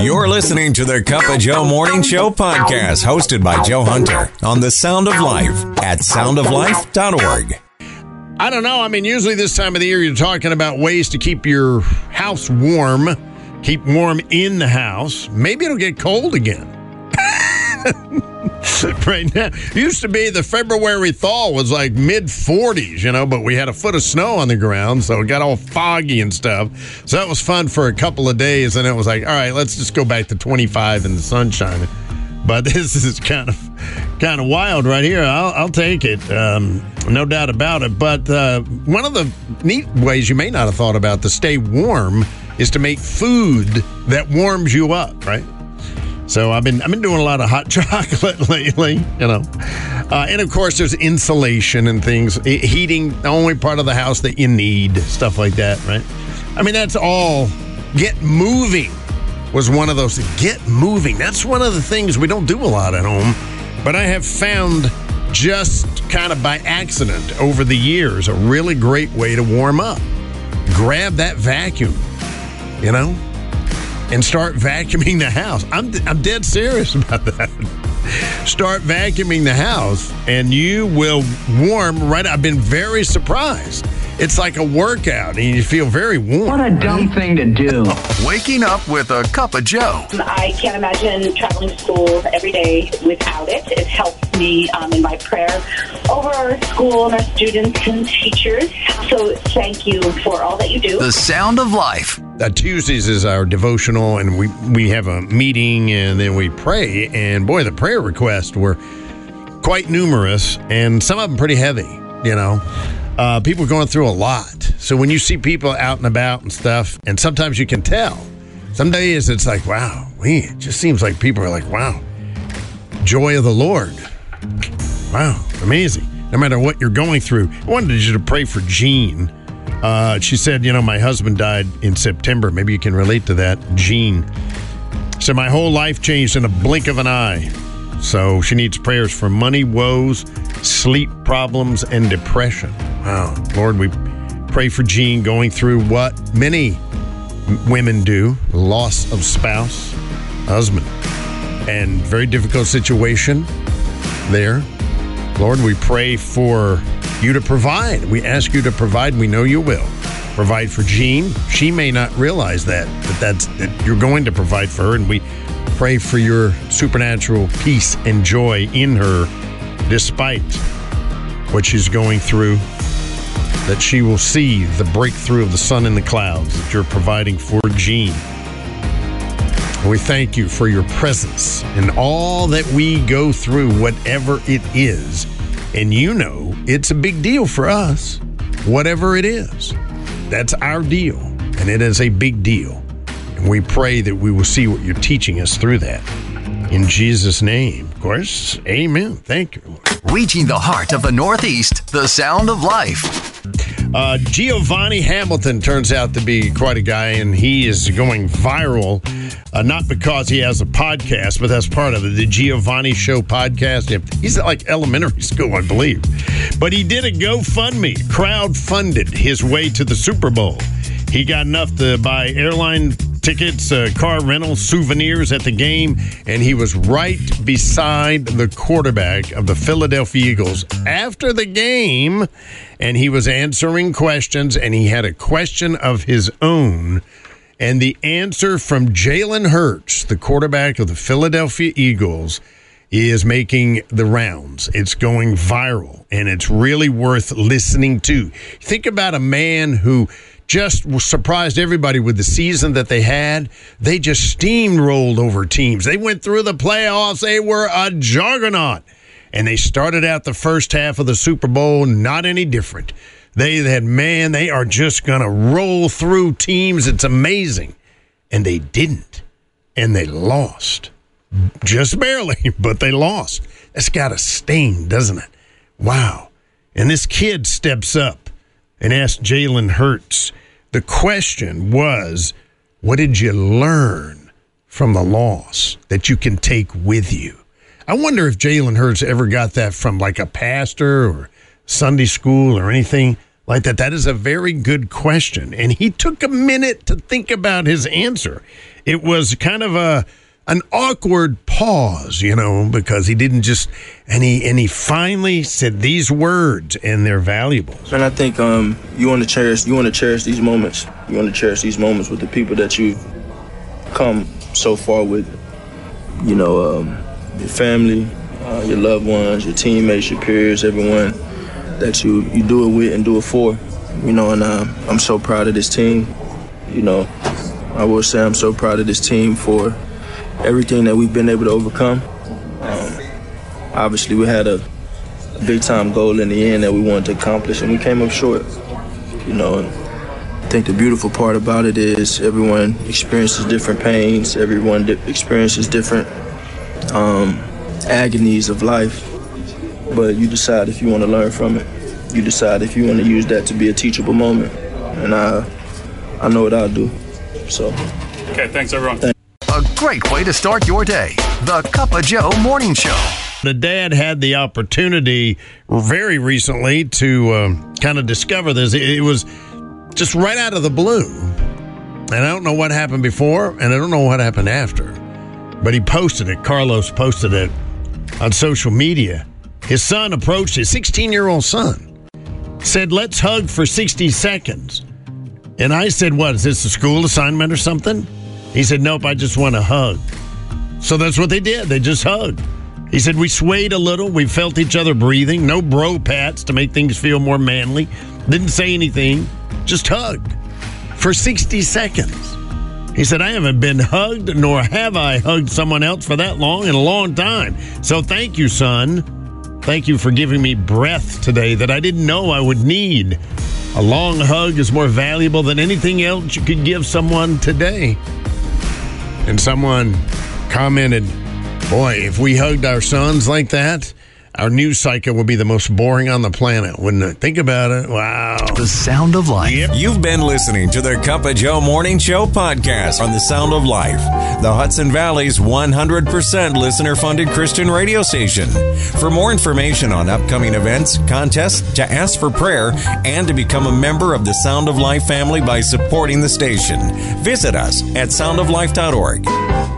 You're listening to the Cup of Joe Morning Show podcast, hosted by Joe Hunter on the Sound of Life at soundoflife.org. I don't know. I mean, usually this time of the year, you're talking about ways to keep your house warm, keep warm in the house. Maybe it'll get cold again. Right now, it used to be the February thaw was like mid-40s, you know, but we had a foot of snow on the ground, so it got all foggy and stuff. So that was fun for a couple of days, and it was like, all right, let's just go back to 25 and the sunshine. But this is kind of wild right here. I'll take it, no doubt about it. But one of the neat ways you may not have thought about to stay warm is to make food that warms you up, right? So I've been doing a lot of hot chocolate lately, you know. And, of course, there's insulation and things, heating the only part of the house that you need, stuff like that, right? I mean, that's all. Get moving was one of those. Get moving. That's one of the things we don't do a lot at home. But I have found just kind of by accident over the years a really great way to warm up. Grab that vacuum, you know, and start vacuuming the house. I'm dead serious about that. Start vacuuming the house, and you will warm right up. I've been very surprised. It's like a workout, and you feel very warm. What a dumb thing to do. Waking up with a cup of Joe. I can't imagine traveling to school every day without it. It helps me in my prayer over our school and our students and teachers. So thank you for all that you do. The Sound of Life. Tuesdays is our devotional, and we have a meeting, and then we pray. And, boy, the prayer requests were quite numerous, and some of them pretty heavy, you know. People going through a lot. So when you see people out and about and stuff, and sometimes you can tell. Some days it's like, wow, it just seems like people are like, wow, joy of the Lord. Wow, amazing. No matter what you're going through. I wanted you to pray for Jean. She said, you know, my husband died in September. Maybe you can relate to that. Jean. So my whole life changed in a blink of an eye. So she needs prayers for money, woes, sleep problems, and depression. Wow. Lord, we pray for Jean going through what many women do. Loss of spouse, husband. And very difficult situation there. Lord, we pray for you to provide. We ask you to provide. We know you will provide for Jean. She may not realize that you're going to provide for her, and we pray for your supernatural peace and joy in her, despite what she's going through, that she will see the breakthrough of the sun in the clouds that you're providing for Jean. We thank you for your presence in all that we go through, whatever it is. And you know it's a big deal for us, whatever it is. That's our deal, and it is a big deal. And we pray that we will see what you're teaching us through that. In Jesus' name, of course, amen. Thank you, Lord. Reaching the heart of the Northeast, the Sound of Life. Giovanni Hamilton turns out to be quite a guy, and he is going viral. Not because he has a podcast, but that's part of it. The Giovanni Show podcast. He's at like elementary school, I believe. But he did a GoFundMe, crowdfunded his way to the Super Bowl. He got enough to buy airline tickets, car rentals, souvenirs at the game, and he was right beside the quarterback of the Philadelphia Eagles after the game, and he was answering questions, and he had a question of his own. And the answer from Jalen Hurts, the quarterback of the Philadelphia Eagles, is making the rounds. It's going viral, and it's really worth listening to. Think about a man who just surprised everybody with the season that they had. They just steamrolled over teams. They went through the playoffs. They were a juggernaut. And they started out the first half of the Super Bowl not any different. They are just going to roll through teams. It's amazing. And they didn't. And they lost. Just barely, but they lost. That's got to sting, doesn't it? Wow. And this kid steps up and asks Jalen Hurts. The question was, what did you learn from the loss that you can take with you? I wonder if Jalen Hurts ever got that from like a pastor or Sunday school or anything like that? That is a very good question. And he took a minute to think about his answer. It was kind of an awkward pause, you know, because he didn't just, and he finally said these words, and they're valuable. And I think you want to cherish these moments. You want to cherish these moments with the people that you've come so far with, you know, your family, your loved ones, your teammates, your peers, everyone that you do it with and do it for, you know. And I'm so proud of this team. You know, I will say I'm so proud of this team for everything that we've been able to overcome. Obviously, we had a big-time goal in the end that we wanted to accomplish, and we came up short. You know, and I think the beautiful part about it is everyone experiences different pains. Everyone experiences different agonies of life. But you decide if you want to learn from it. You decide if you want to use that to be a teachable moment. And I know what I'll do. So. Okay, thanks, everyone. A great way to start your day. The Cup of Joe Morning Show. The dad had the opportunity very recently to kind of discover this. It was just right out of the blue. And I don't know what happened before, and I don't know what happened after. But he posted it. Carlos posted it on social media. His son approached his 16-year-old son. Said, let's hug for 60 seconds. And I said, what, is this a school assignment or something? He said, nope, I just want to hug. So that's what they did. They just hugged. He said, we swayed a little. We felt each other breathing. No bro pats to make things feel more manly. Didn't say anything. Just hugged for 60 seconds. He said, I haven't been hugged, nor have I hugged someone else for that long in a long time. So thank you, son. Thank you for giving me breath today that I didn't know I would need. A long hug is more valuable than anything else you could give someone today. And someone commented, boy, if we hugged our sons like that, our news cycle would be the most boring on the planet, wouldn't it? Think about it. Wow. The Sound of Life. Yep. You've been listening to the Cup of Joe Morning Show podcast on the Sound of Life, the Hudson Valley's 100% listener-funded Christian radio station. For more information on upcoming events, contests, to ask for prayer, and to become a member of the Sound of Life family by supporting the station, visit us at soundoflife.org.